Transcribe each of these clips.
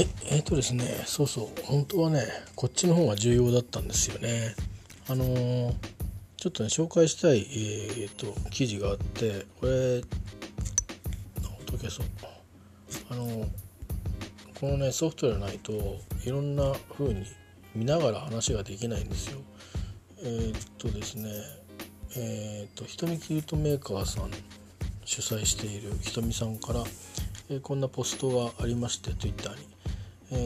はい、ですね、そうそう、本当はね、こっちの方が重要だったんですよね。ちょっとね、紹介したい、記事があって、これ、解けそう。このね、ソフトじゃないと、いろんな風に見ながら話ができないんですよ。ですね、ひとみキルトメーカーさん主催しているひとみさんから、こんなポストがありまして、Twitter に、メ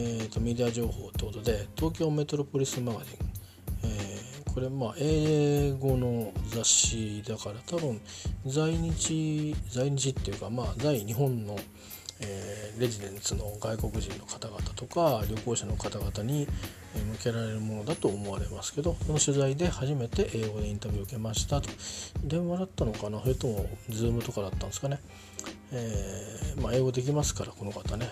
ディア情報ということで、東京メトロポリスマガジン、これまあ英語の雑誌だから多分在日っていうか、まあ在日本の、レジデンツの外国人の方々とか旅行者の方々に向けられるものだと思われますけど、この取材で初めて英語でインタビューを受けましたと。電話だったのかな、それとも Zoom とかだったんですかね。まあ英語できますからこの方ね、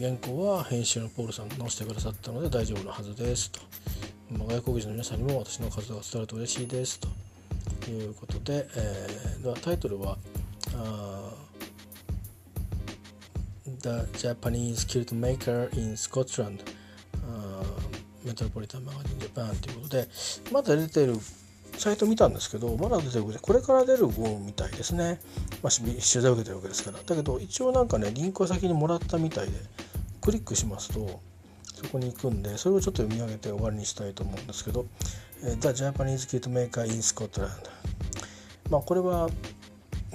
原稿は編集のポールさんが直してくださったので大丈夫なはずですと。外国人の皆さんにも私の活動が伝わると嬉しいですということで、タイトルは The Japanese Kilt Maker in Scotland Metropolitan Magazine Japan ということで、まだ出てるサイト見たんですけど、まだ出てる、これから出る号みたいですね。まあ、取材を受けてるわけですから。だけど一応なんかね、リンクを先にもらったみたいで、クリックしますとそこに行くんで、それをちょっと読み上げて終わりにしたいと思うんですけど、 The Japanese Kilt Maker in Scotland、 まあこれは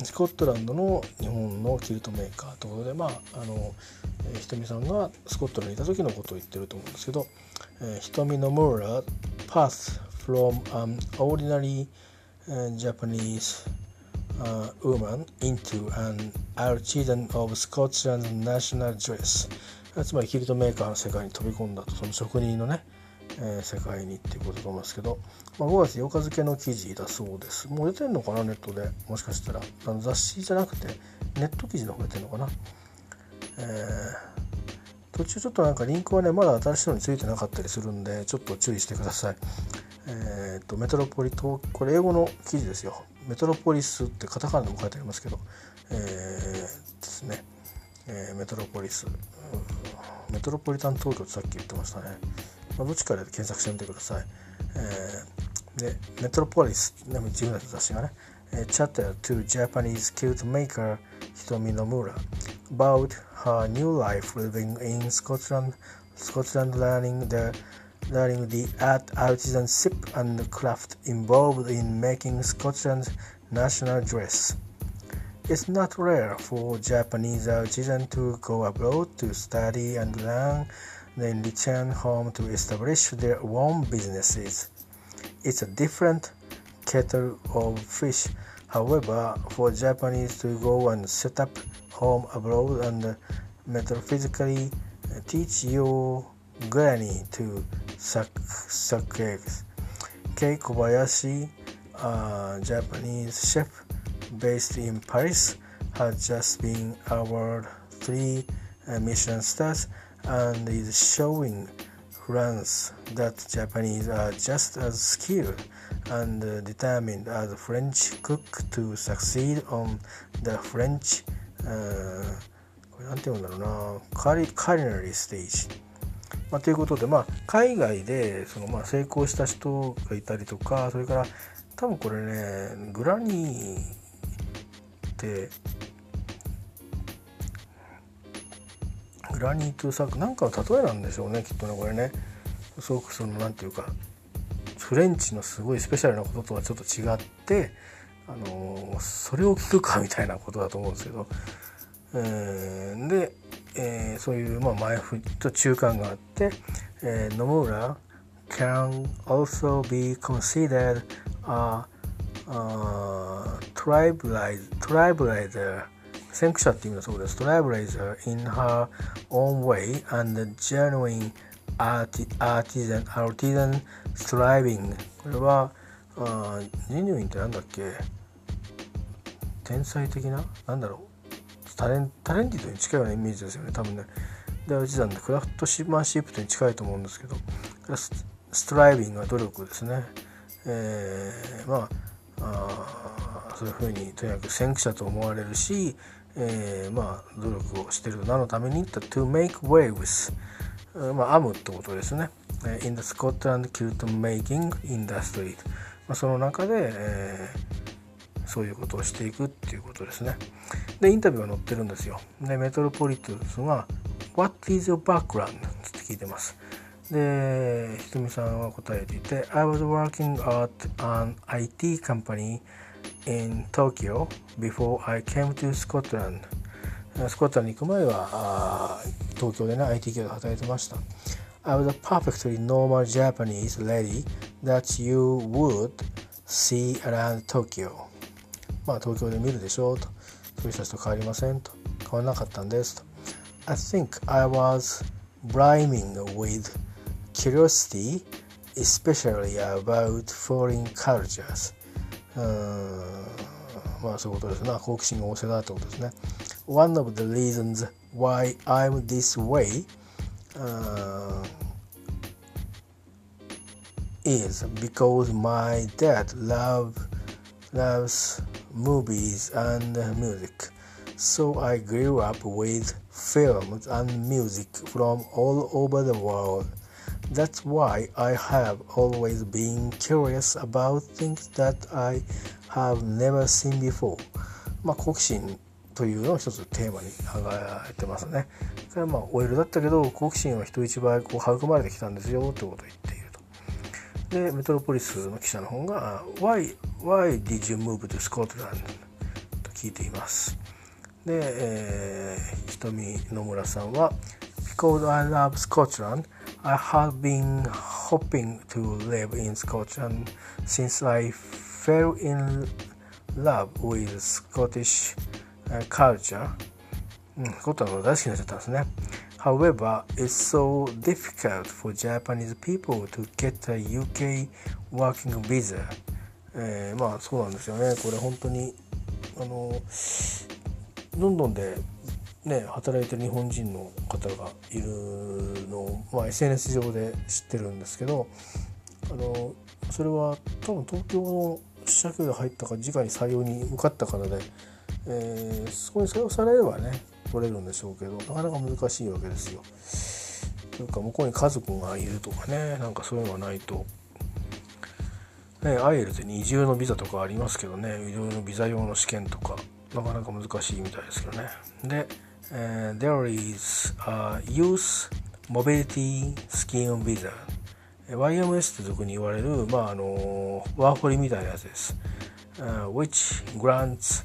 スコットランドの日本のキルトメーカーということで、まあひとみさんがスコットランドにいた時のことを言ってると思うんですけど、ひとみのNomura path from an ordinary Japanese woman into an artisan of Scotland's national dress、つまりキルトメーカーの世界に飛び込んだと、その職人のね、世界にっていうことだと思いますけど、まあ、5月8日付の記事だそうです。もう出てるのかな、ネットで。もしかしたら雑誌じゃなくてネット記事の方が出てるのかな、途中ちょっとなんかリンクはねまだ新しいのについてなかったりするんでちょっと注意してください。メトロポリ東、これ英語の記事ですよ。メトロポリスってカタカナでも書いてありますけど、ですね、メトロポリス、メトロポリタン東京ってさっき言ってましたね。まあ、どっちかで検索してみてください。で、メトロポリス、でも自分たちの雑誌がね、Chatter to Japanese Kilt Maker Hitomi Nomura about her new life living in Scotland learning the art, artisanship and craft involved in making Scotland's national dress.It's not rare for Japanese artisans to go abroad to study and learn, then return home to establish their own businesses. It's a different kettle of fish, however, for Japanese to go and set up home abroad and metaphysically teach your granny to suck eggs. Kei Kobayashi, a Japanese chef,based in Paris, has just been awarded 3 Michelin stars and is showing France that Japanese are just as skilled and determined as French cook to succeed on the French culinary stage.まあ、ということで、まあ、海外でそのまあ成功した人がいたりとか、それから多分これね、グラニーグラニートゥーサックなんかの例えなんでしょうね、きっとね。これね、すごくそのなんていうかフレンチのすごいスペシャルなこととはちょっと違って、それを聞くかみたいなことだと思うんですけど、で、そういうまあ前振りと中間があって、Nomura can also be considered a tribalizer 先駆者っていう意味だそうです。 Tribalizer in her own way and genuine artisan striving、 これはジニュインってなんだっけ、天才的な、なんだろう、タレンティドに近いようなイメージですよね、多分ね。で、アジザンでクラフトシーマンシープに近いと思うんですけど、ストライビングは努力ですね。まあそういうふうにとにかく先駆者と思われるし、努力をしている何のためにと To make waves、am ってことですね。In the Scotland Kyoto Making Industry、その中で、そういうことをしていくっていうことですね。でインタビューが載ってるんですよ。でメトロポリタンは What is your background? って聞いてます。でひとみさんは答えていて I was working at an IT company in Tokyo before I came to Scotland。 スコットランドに行く前は東京でね IT 企業で働いてました。 I was a perfectly normal Japanese lady that you would see around Tokyo。 東京で見るでしょうと、そういう人たちと変わりませんと、変わらなかったんですと。 I think I was brimming with curiosity especially about foreign cultures。そういうことですね。好奇心が旺盛だってことですね。 One of the reasons why I'm this way、is because my dad loves movies and music, so I grew up with films and music from all over the world. That's why I have always been curious about things that I have never seen before。 好奇心というのを一つテーマに挙げてますね。それはOLだったけど好奇心は人一倍育まれてきたんですよということを言っていると。でメトロポリスの記者の方が Why did you move to Scotland? と聞いています。で、ひとみ野村さんは Because I love Scotland.I have been hoping to live in Scotland since I fell in love with Scottish culture。 スコットランドが大好きになっちゃったんですね。 However, it's so difficult for Japanese people to get a UK working visa。 そうなんですよね。これ本当にロンドンで働いてる日本人の方がいるのを、SNS 上で知ってるんですけど、それは多分東京の支社協が入ったか直に採用に受かったからで、そこに採用されればね取れるんでしょうけど、なかなか難しいわけですよ。というか向こうに家族がいるとかね、そういうのがないと、IELTS に移住のビザとかありますけどね、移住のビザ用の試験とかなかなか難しいみたいですけどね。でThere is a Youth Mobility Scheme Visa、 YMS って俗に言われる、ワーホリみたいなやつです、which grants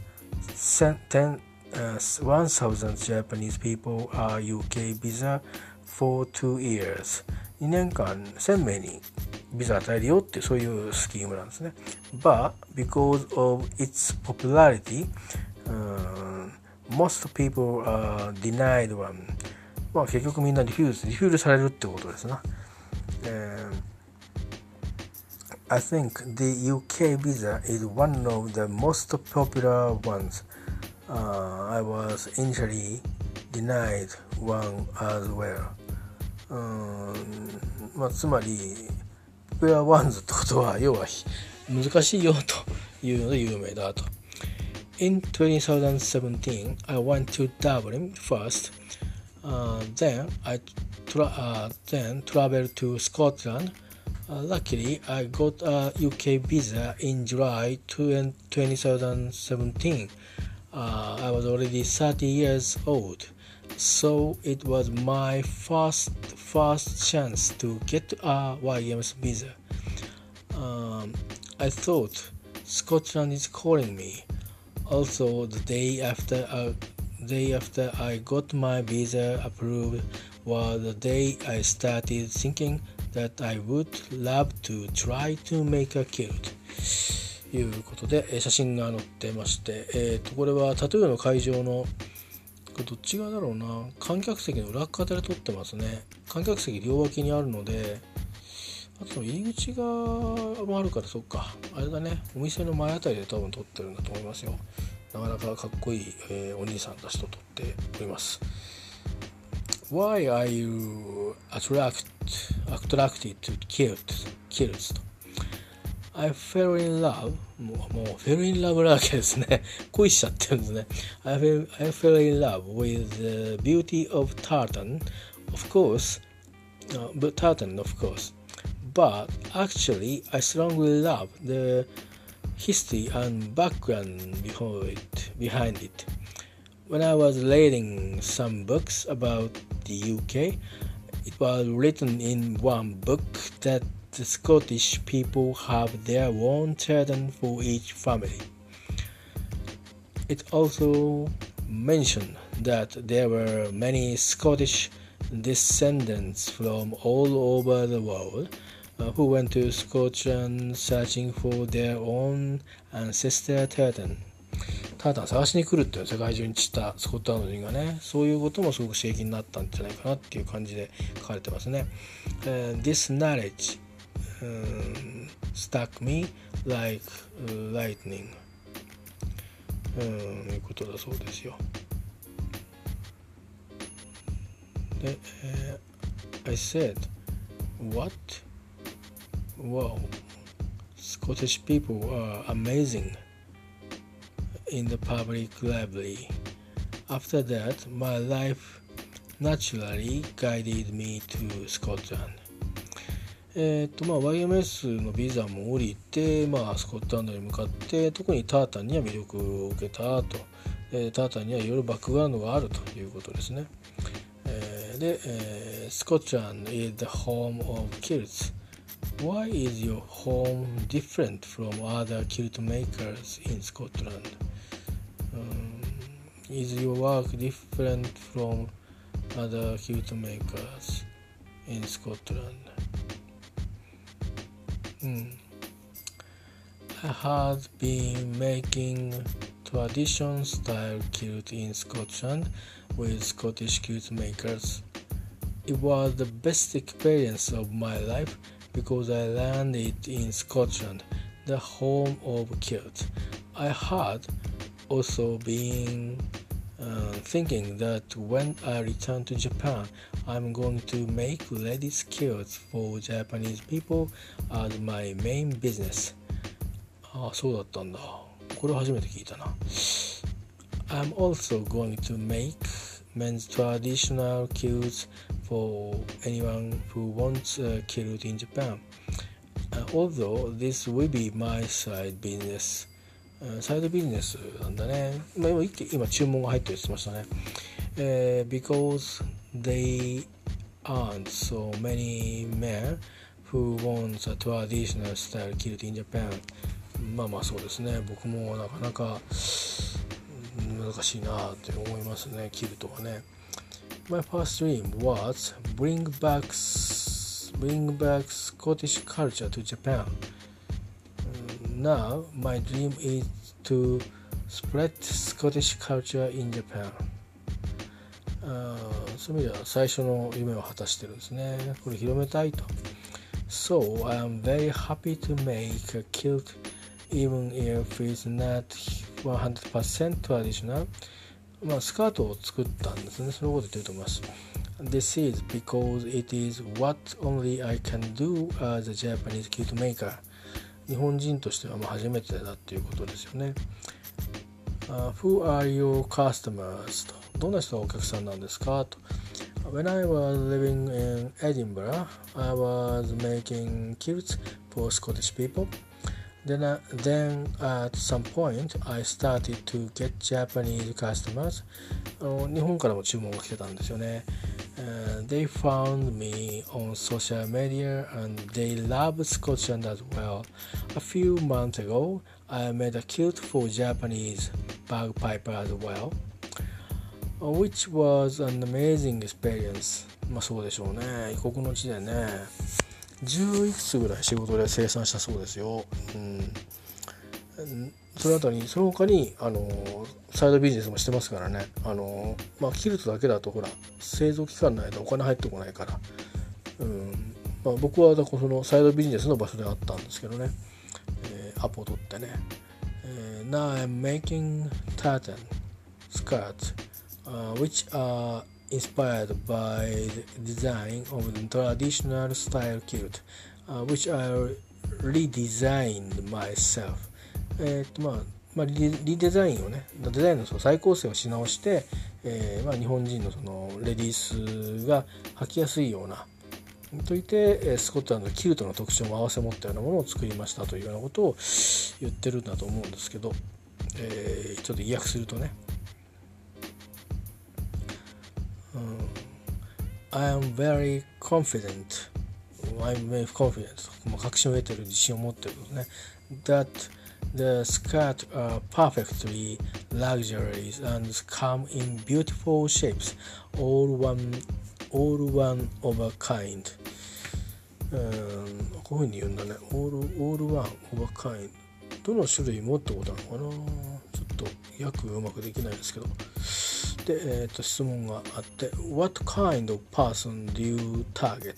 1,000 Japanese people a UK visa for 2 years。 2年間1000名にビザ与えるよっていう、そういうスキームなんですね。 But because of its popularity、most people are denied one。 結局みんなリフュールされるってことですな。I think the UK visa is one of the most popular ones、I was initially denied one as well。 つまりポピュラーワンズってことは要は難しいよというので有名だと。In 2017, I went to Dublin first,、then traveled to Scotland.、luckily, I got a UK visa in July 2017.、I was already 30 years old, so it was my first chance to get a YMS visa.、I thought Scotland is calling me.Also, the day after I got my visa approved was the day I started thinking that I would love to try to make a kilt。 ということで写真が載ってまして、これはタトゥーの会場のどっち側だろうな、観客席の裏側で撮ってますね。観客席両脇にあるので、あと入り口側もあるから、そっかあれだね、お店の前あたりで多分撮ってるんだと思いますよ。なかなかかっこいい、お兄さんたちと撮っております。 Why are you attracted to kilt? I fell in love もうfell in love なわけですね。恋しちゃってるんですね。I fell in love with the beauty of tartan of course、tartan of course but actually I strongly love the history and background behind it when I was reading some books about the UK it was written in one book that the Scottish people have their own tartan for each family. It also mentioned that there were many Scottish descendants from all over the world who went to Scotland searching for their own ancestor tartan.タータン探しに来るっていう世界中に散ったスコットランド人がね、そういうこともすごく刺激になったんじゃないかなっていう感じで書かれてますね。This knowledge、stuck me like lightning、いうことだそうですよ。で、I said, what? Wow, Scottish people are amazing.In the public library. After that, my life naturally guided me to Scotland. YMS のビザも降りて、スコットランドに向かって、特にタータンには魅力を受けたと、タータンにはいろいろバックグラウンドがあるということですね。で、Scotland is the home of kilts. Why is your home different from other kilt makers in Scotland?Is your work different from other kilt makers in Scotland? I had been making traditional style kilt in Scotland with Scottish kilt makers. It was the best experience of my life because I learned it in Scotland, the home of kilt. I had also beenthinking that when I return to Japan, I'm going to make ladies' kilts for Japanese people as my main business. ああ、そうだったんだ。これ初めて聞いたな。I'm also going to make men's traditional kilts for anyone who wants a kilt in Japan. Although this will be my side business.サイドビジネスなんだね。今注文が入ってるって言ってましたね。Because they aren't so many men who want a traditional style kilt in Japan. そうですね。僕もなかなか難しいなって思いますね。キルトはね。My first dream was bring back Scottish culture to Japan.Now, my dream is to spread Scottish culture in Japan. そういう意味では最初の夢を果たしてるんですね。これ広めたいと。So, I'm very happy to make a kilt, even if it's not 100% traditional. スカートを作ったんですね。そのこと言ってると思います。This is because it is what only I can do as a Japanese kilt maker.日本人としては初めてだっていうことですよね。Who are your customers? とどんな人がお客さんなんですかと。When I was living in Edinburgh, I was making kilts for Scottish people. Then at some point, I started to get Japanese customers. 日本からも注文が来てたんですよね。They found me on social media and they love Scotland as well. A few months ago, I made a kilt for Japanese bagpiper as well, which was an amazing experience. そうでしょうね。異国の地でね、10いくつぐらい仕事で生産したそうですよ。その他にサイドビジネスもしてますからね。キルトだけだと製造期間の間お金入ってこないから、僕はそのサイドビジネスの場所であったんですけどね、アポを取ってね、Now I'm making tartan skirts、which are inspired by the design of the traditional style kilt、which I redesigned myself、リデザインをね、デザインの再構成をし直して、日本人のそのレディースが履きやすいようなといて、スコットランドキルトの特徴も併せ持ったようなものを作りましたというようなことを言ってるんだと思うんですけど、ちょっと意訳するとね、I am very confident, I'm very confident もう確信を得てる、自信を持ってることね、 that the skirts are perfectly luxurious and come in beautiful shapes, all one of a kind。 こういうふうに言うんだね、 all one of a kind どの種類もってことなのかな、ちょっと訳うまくできないですけど、で、質問があって、 What kind of person do you target?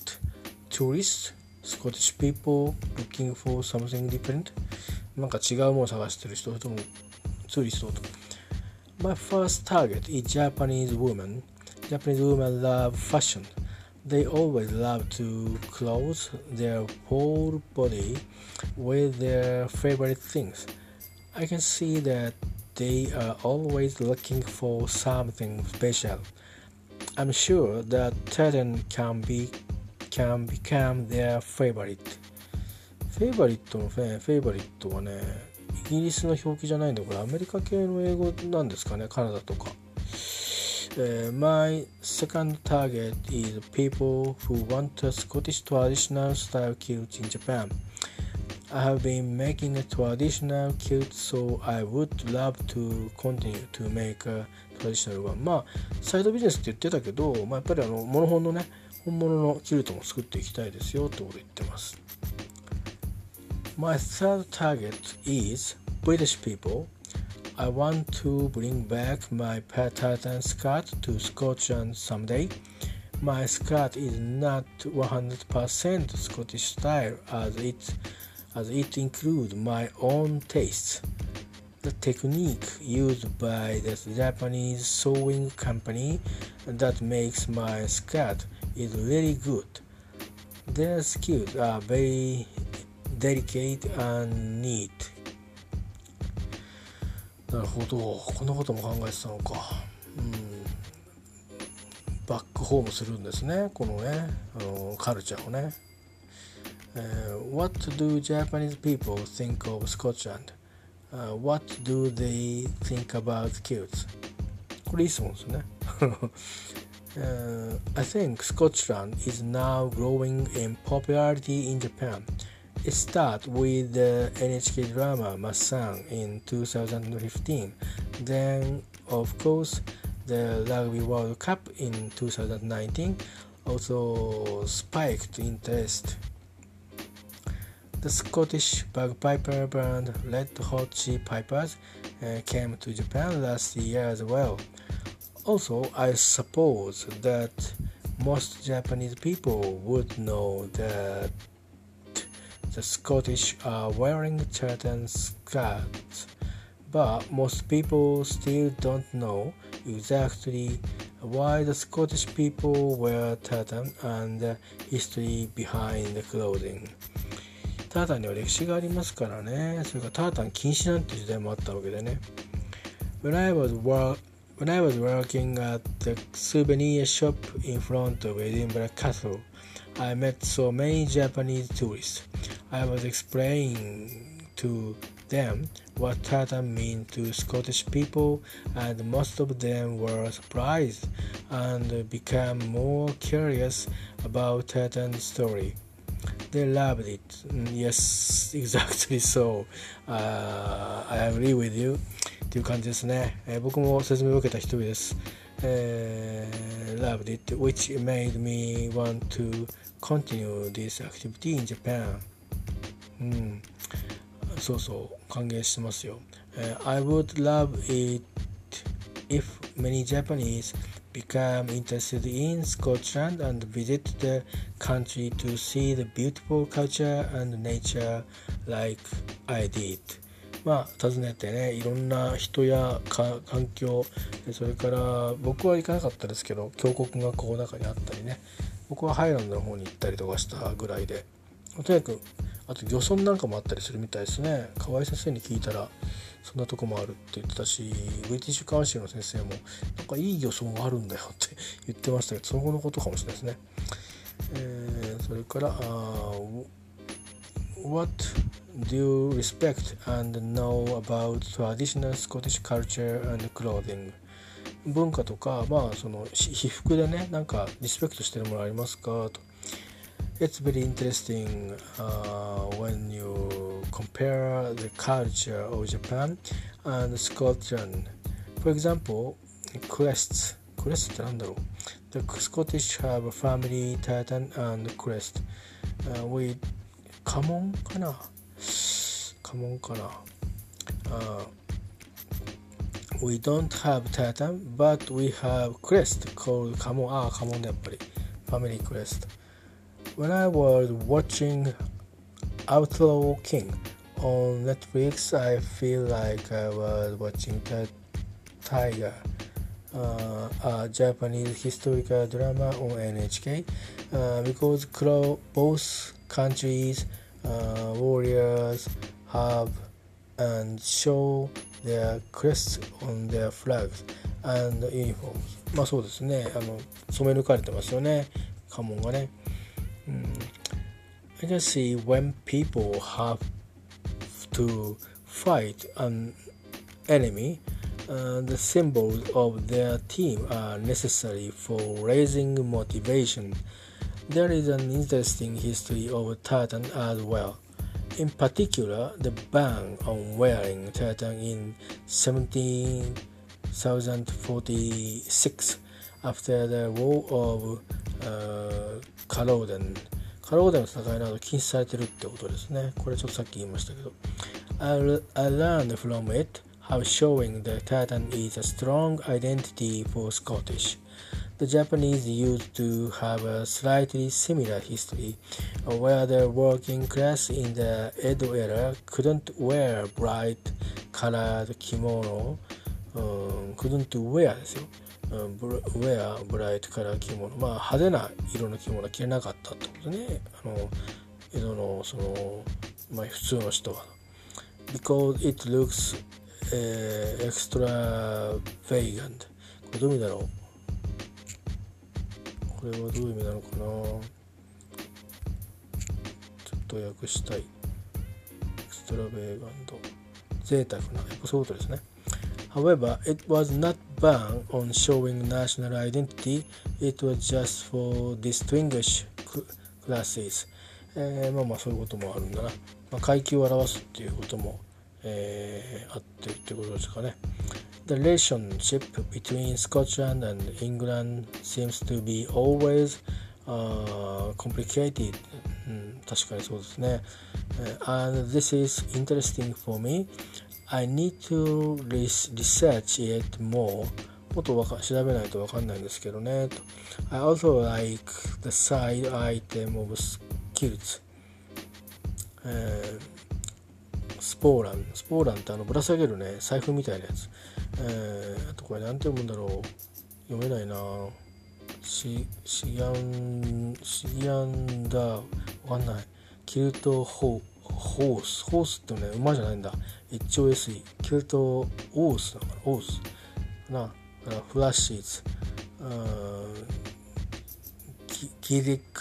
Tourists? Scottish people looking for something different? なんか違うものを探してる人、それともツーリストと。 My first target is Japanese women. Japanese women love fashion. They always love to clothe their whole body with their favorite things. I can see that they are always looking for something special. I'm sure that Titan can become their favorite. フェイバリットはね、イギリスの表記じゃないんで、これアメリカ系の英語なんですかね、カナダとか。My second target is people who want a Scottish traditional style kilt in Japan.I have been making a traditional kilt, so I would love to continue to make a traditional one. まあサイドビジネスって言ってたけど、やっぱりモノホンのね、本物のキルトも作っていきたいですよってこと言ってます。My third target is British people. I want to bring back my tartan skirt to Scotland someday.My skirt is not 100% Scottish style as it includes my own tastes. The technique used by the Japanese sewing company that makes my skirt is really good. Their skirts are very delicate and neat. なるほど、こんなことも考えてたのか。バックホームするんですね、このね、カルチャーをね。What do Japanese people think of Scotland?、what do they think about kilts? これいい質問ですね。I think Scotland is now growing in popularity in Japan. It started with the NHK drama Massan in 2015. Then, of course,The Rugby World Cup in 2019 also spiked interest. The Scottish bagpiper band Red Hot Chilli Pipers came to Japan last year as well. Also, I suppose that most Japanese people would know that the Scottish are wearing tartan skirts, but most people still don't knowExactly why the Scottish people wear tartan and the history behind the clothing. タータンには歴史がありますからね。それからタータン禁止なんて時代もあったわけでね。When I was working at the souvenir shop in front of Edinburgh Castle, I met so many Japanese tourists. I was explaining to them what tartan mean to Scottish people, and most of them were surprised and became more curious about tartan's story. They loved it. Yes, exactly so. I agree with you. っていう感じですね。僕も説明を受けた一人です。Loved it, which made me want to continue this activity in Japan. そうそう、歓迎してますよ。I would love it if many Japanese become interested in Scotland and visit the country to see the beautiful culture and nature like I did. まあ、訪ねてね、いろんな人や環境、それから僕は行かなかったですけど、峡谷がこう中にあったりね、僕はハイランドの方に行ったりとかしたぐらいで、とにかくあと漁村なんかもあったりするみたいですね。河合先生に聞いたらそんなとこもあるって言ってたし、ブリティッシュカウンシルの先生もなんかいい漁村があるんだよって言ってましたけど、その後のことかもしれないですね。それからWhat do you respect and know about traditional Scottish culture and clothing? 文化とか、まあその被服でね、なんかリスペクトしてるものありますかと。It's very interesting、when you compare the culture of Japan and Scotland. For example, crests. Crest ってなんだろう？ The Scottish have a family titan and crest.、with 家紋かな、We don't have titan, but we have crest called 家紋。ああ、家紋だ、やっぱり。Family crest.When I was watching Outlaw King on Netflix, I feel like I was watching Taiga, a Japanese historical drama on NHK, because both countries' warriors have and show their crests on their flags and uniforms. まあそうですね。染め抜かれてますよね。家紋がね。I just see when people have to fight an enemy,、the symbols of their team are necessary for raising motivation. There is an interesting history of tartan as well. In particular, the ban on wearing tartan in 1746after the War ofカローデン。カローデンの戦いなど禁止されてるってことですね。これちょっとさっき言いましたけど。I learned from it how showing the tartan is a strong identity for Scottish. The Japanese used to have a slightly similar history, where the working class in the Edo era couldn't wear bright colored kimono. Couldn't wear ですよ。ブライトカラー着物、まあ派手な色の着物は着れなかったってことね。江戸のその、まあ、普通の人は。Because it looks、extravagant。これどういう意味だろう。これはどういう意味なのかな。ちょっと訳したい。extravagant。贅沢な、やっぱそういうことですね。However, it was not banned on showing national identity. It was just for distinguished classes. まあまあそういうこともあるんだな。まあ、階級を表すっていうことも、あってるってことですかね。The relationship between Scotland and England seems to be always、complicated.確かにそうですね。And this is interesting for me.I need to research it more. もっと調べないと分かんないんですけどね。I also like the side item of skirts.、スポーラン。スポーランってぶら下げるね、財布みたいなやつ。あとこれなんて読むんだろう。読めないな。シギャンダ。わかんない。キルトホー。ホースってね、馬じゃないんだ。HOSE、キルトオースだから、オース。フラッシーズ、キリック、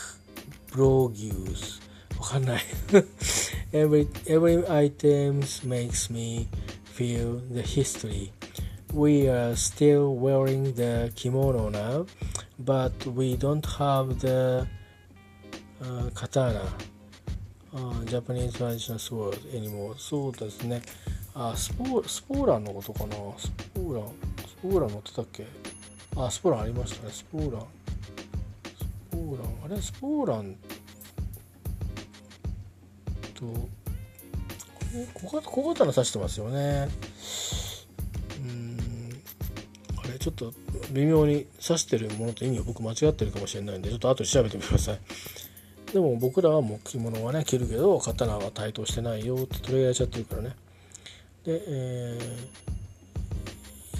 ブローギュース。わかんない。Every item makes me feel the history. We are still wearing the kimono now, but we don't have the、katana.Japanese traditional sword anymore. そうですね。あ、スポーランのことかな。スポーラン持ってたっけ。あ、スポーランありましたね。スポーランあれスポーランと小刀刺してますよね。あれちょっと微妙に刺してるものと意味を僕間違ってるかもしれないんで、ちょっと後で調べてみてください。でも僕らはもう着物はね着るけど刀は台頭してないよって取り上げちゃってるからね。で、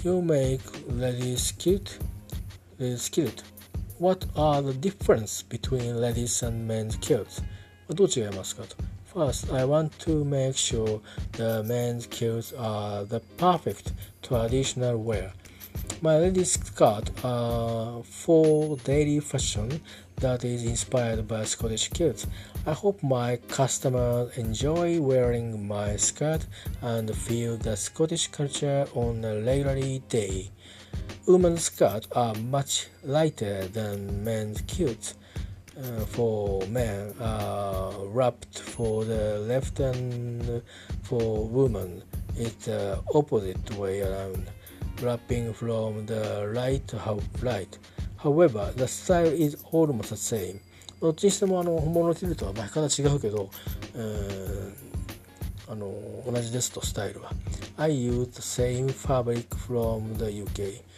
You make ladies cute, ladies cute. What are the difference between ladies and men's cute? どう違いますかと。First, I want to make sure the men's kilts are the perfect traditional wear. My ladies' skirt are for daily fashion that is inspired by Scottish kilts. I hope my customers enjoy wearing my skirt and feel the Scottish culture on a regular day. Women's skirts are much lighter than men's kilts.For men wrapped for the left and for women it's the opposite way around, wrapping from the right to right. However, the style is almost the same. どっちにしても本物のキルトはまあ形違うけど、同じですとスタイルは。I use the same fabric from the UK.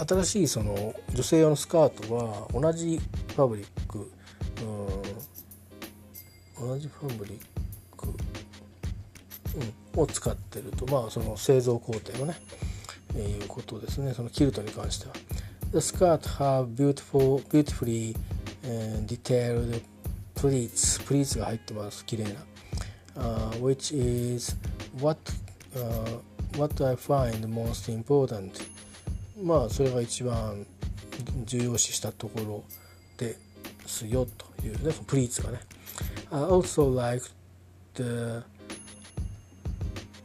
新しいその女性用のスカートは同じファブリック、を使ってると、まあその製造工程のね、いうことですね。そのキルトに関しては、The skirt have beautifully detailed pleats が入ってます。綺麗な、which is what I find most important。まあそれが一番重要視したところですよというね、プリーツがね。I also like the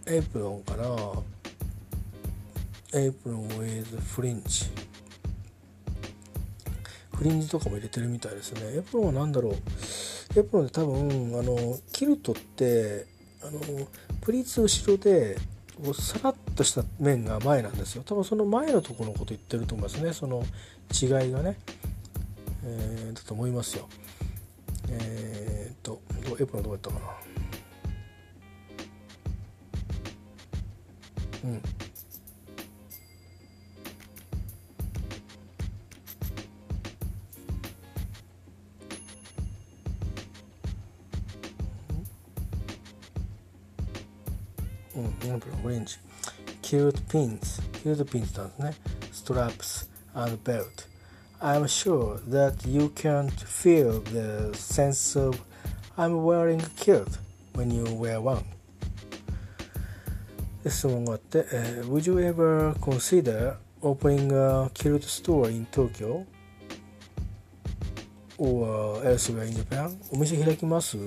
apron かな。Apron with fringe。フリンジとかも入れてるみたいですね。エプロンは何だろう。エプロンで多分キルトってプリーツ後ろでさらっとした面が前なんですよ。多分その前のところのこと言ってると思いますね。その違いがね、だと思いますよ。エプロンどこやったかな。うん。オレンジ、キルトピンズなんですね。Straps and belt. I'm sure that you can't feel the sense of I'm wearing a kilt when you wear one. 質問があって、Would you ever consider opening a kilt store in Tokyo or elsewhere in Japan? お店開きますっ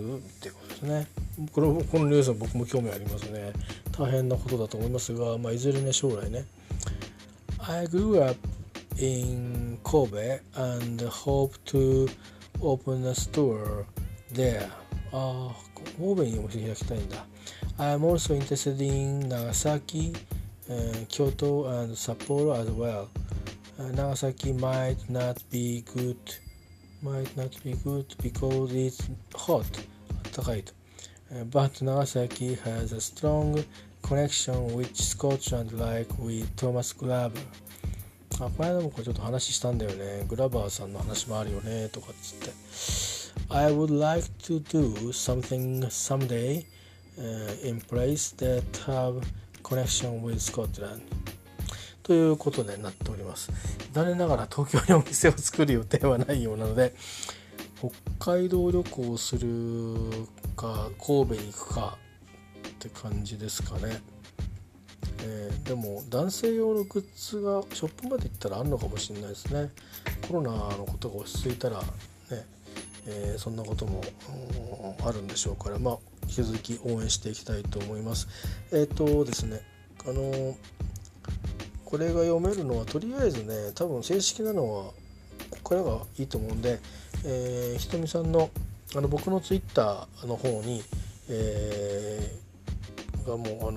てことですね。このニュースは僕も興味ありますね。大変なことだと思いますが、まあ、いずれね、将来ね。I grew up in Kobe and hope to open a store there. ああ、神戸にお店開きたいんだ。I'm also interested in Nagasaki, Kyoto and Sapporo as well. Nagasaki might not be good because it's hot. 暖かいと。But Nagasaki has a strong connection with Scotland, like with Thomas Glover. この間もこれちょっと話したんだよね。グラバーさんの話もあるよねとかっつって。I would like to do something someday、in place that have connection with Scotland. ということでなっております。残念ながら東京にお店を作る予定はないようなので、北海道旅行をするか神戸に行くかって感じですかね、でも男性用のグッズがショップまで行ったらあるのかもしれないですね。コロナのことが落ち着いたらね、そんなこともあるんでしょうから、まあ引き続き応援していきたいと思います。ですね、これが読めるのはとりあえずね、多分正式なのはここからがいいと思うんで、ひとみさんの僕のツイッターの方に、がもう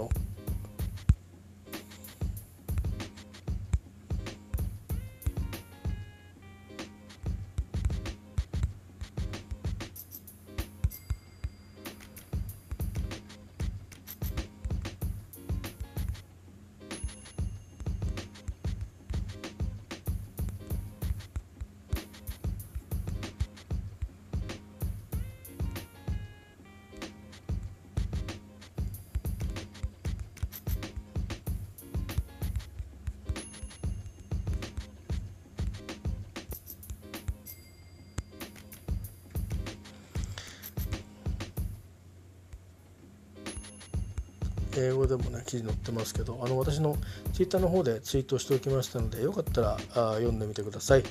英語でもね記事載ってますけど、私のTwitterの方でツイートしておきましたので、よかったら読んでみてください。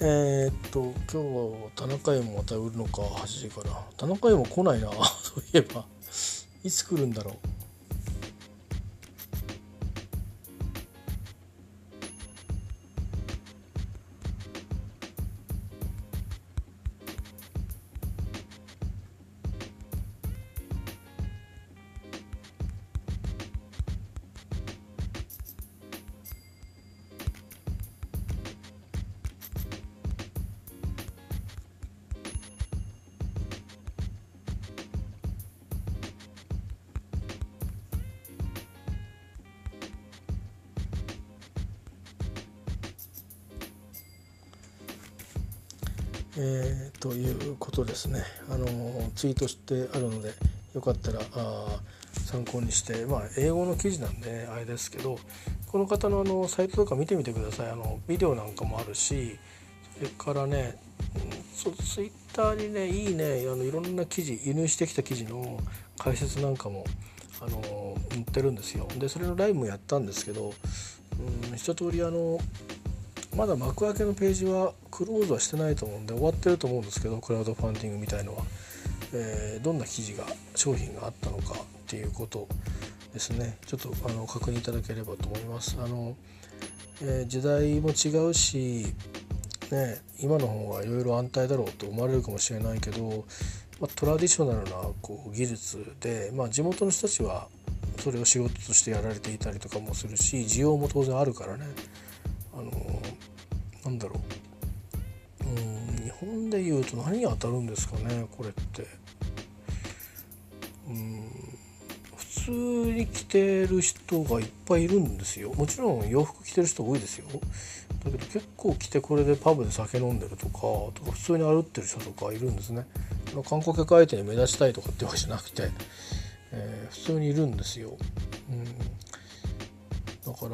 今日は田中井もまた売るのか、8時から。田中井も来ないなそういえばいつ来るんだろう。ということですね。ツイートしてあるので、よかったら参考にして、まあ英語の記事なんであれですけど、この方のサイトとか見てみてください。ビデオなんかもあるし、それからね、ツイッターにね、いいね、いろんな記事、輸入してきた記事の解説なんかも載ってるんですよ。でそれのライブもやったんですけど、一通りまだ幕開けのページはクローズはしてないと思うんで終わってると思うんですけど、クラウドファンディングみたいのは、どんな記事が商品があったのかっていうことですね。ちょっと確認いただければと思います。時代も違うし、ね、今の方がいろいろ安泰だろうと思われるかもしれないけど、トラディショナルなこう技術で、地元の人たちはそれを仕事としてやられていたりとかもするし、需要も当然あるからね。なんだろう、日本でいうと何に当たるんですかね、これって。普通に着てる人がいっぱいいるんですよ。もちろん洋服着てる人多いですよ。だけど結構着て、これでパブで酒飲んでるとか、普通に歩ってる人とかいるんですね。観光客相手に目立ちたいとかってわけじゃなくて、普通にいるんですよ。だから、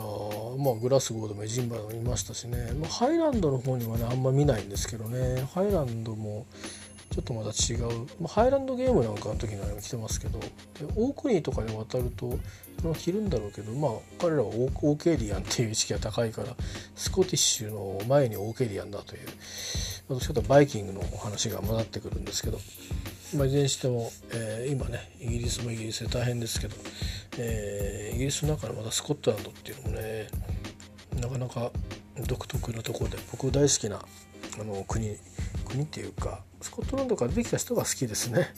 グラスゴーでもエジンバルもいましたしね。ハイランドの方にはね、あんま見ないんですけどね。ハイランドもちょっとまた違う、ハイランドゲームなんかの時には来てますけど、でオークニーとかに渡ると着るんだろうけど、彼らはオーケリアンっていう意識が高いから、スコティッシュの前にオーケリアンだという、どっちかというとバイキングの話が混ざってくるんですけど、いずれにしても、今ね、イギリスもイギリスで大変ですけど、イギリスの中のまたスコットランドっていうのもね、なかなか独特なところで、僕大好きな国っていうか、スコットランドからできた人が好きですね。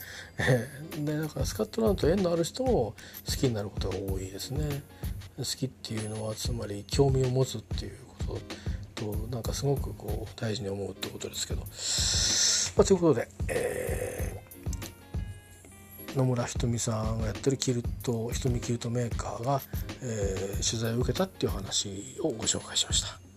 でだからスコットランドと縁のある人も好きになることが多いですね。好きっていうのはつまり興味を持つっていうことと、なんかすごくこう大事に思うってことですけど、ということで、野村ひとみさんがやってるひとみキルトメーカーが、取材を受けたっていう話をご紹介しました。